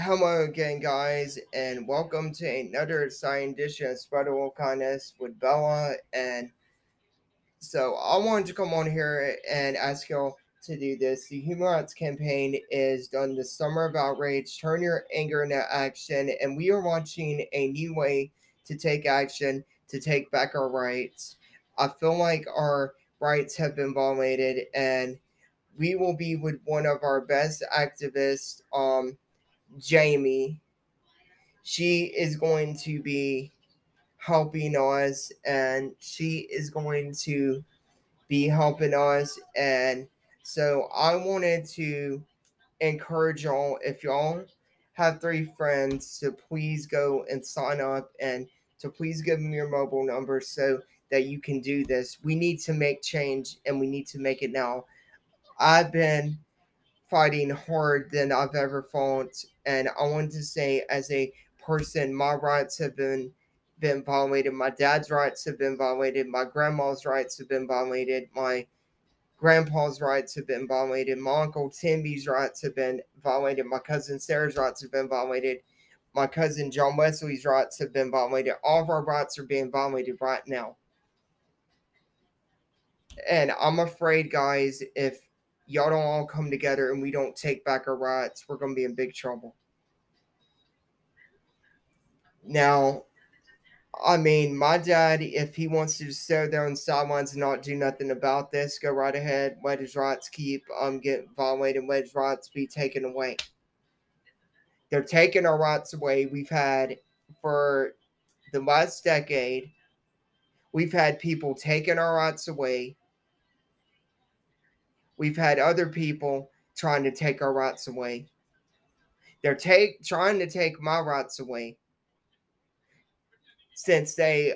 Hello again, guys, and welcome to another exciting edition of Spread the Word Kindness with Bella. And so I wanted to come on here and ask y'all to do this. The Human Rights Campaign is done this summer of outrage. Turn your anger into action, and we are launching a new way to take action, to take back our rights. I feel like our rights have been violated, and we will be with one of our best activists, Jamie. She is going to be helping us, and she is going to be helping us. And so I wanted to encourage y'all, if y'all have three friends, to please go and sign up and to please give them your mobile number so that you can do this. We need to make change, and we need to make it now. I've been fighting harder than I've ever fought, and I want to say, as a person, my rights have been violated. My dad's rights have been violated. My grandma's rights have been violated. My grandpa's rights have been violated. My Uncle Timby's rights have been violated. My cousin Sarah's rights have been violated. My cousin John Wesley's rights have been violated. All of our rights are being violated right now. And I'm afraid, guys, if y'all don't all come together and we don't take back our rights, we're going to be in big trouble. Now, I mean, my dad, if he wants to sit there on the sidelines and not do nothing about this, go right ahead. Let his rights keep getting violated. Let his rights be taken away. They're taking our rights away. We've had, for the last decade, we've had people taking our rights away. We've had other people trying to take our rights away. They're trying to take my rights away since they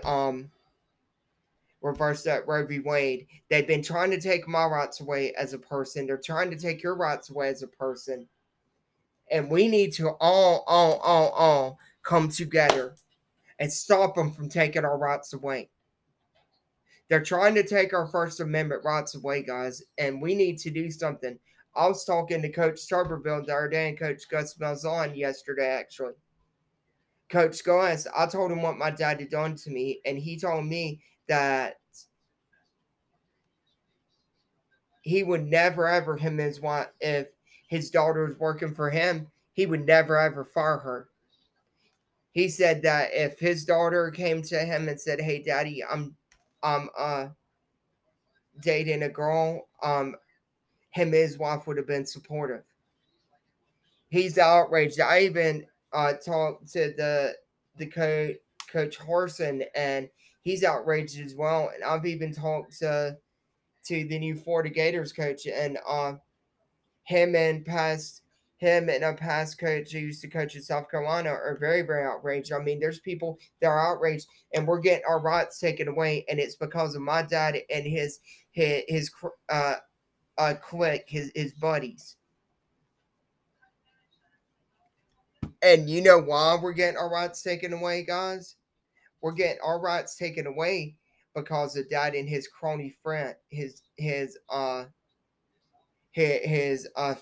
reversed that Roe v. Wade. They've been trying to take my rights away as a person. They're trying to take your rights away as a person. And we need to all come together and stop them from taking our rights away. They're trying to take our First Amendment rights away, guys, and we need to do something. I was talking to Coach Tarberville the other day and Coach Gus Malzahn yesterday, actually. Coach Gus, I told him what my dad had done to me, and he told me that he would never, ever, him and his wife, if his daughter was working for him, he would never, ever fire her. He said that if his daughter came to him and said, "Hey, Daddy, I'm dating a girl," him and his wife would have been supportive. He's outraged. I even talked to the Coach Horson, and he's outraged as well. And I've even talked to the new Florida Gators coach, and him and a past coach who used to coach in South Carolina are very, very outraged. I mean, there's people that are outraged, and we're getting our rights taken away, and it's because of my dad and his clique, his buddies. And you know why we're getting our rights taken away, guys? We're getting our rights taken away because of dad and his crony friend, his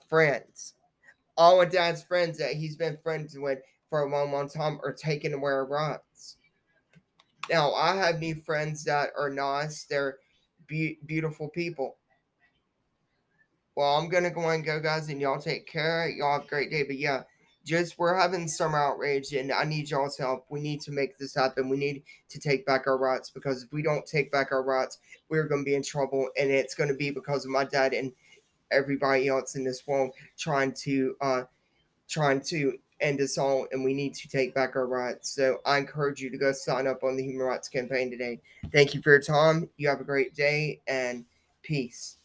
friends. All of dad's friends that he's been friends with for a long, long time are taking away our rights. Now, I have new friends that are nice. They're beautiful people. Well, I'm going to go and go, guys, and y'all take care. Y'all have a great day. But, yeah, we're having summer outrage, and I need y'all's help. We need to make this happen. We need to take back our rights, because if we don't take back our rights, we're going to be in trouble, and it's going to be because of my dad and everybody else in this world trying to end us all, and we need to take back our rights. So I encourage you to go sign up on the Human Rights Campaign today. Thank you for your time. You have a great day, and peace.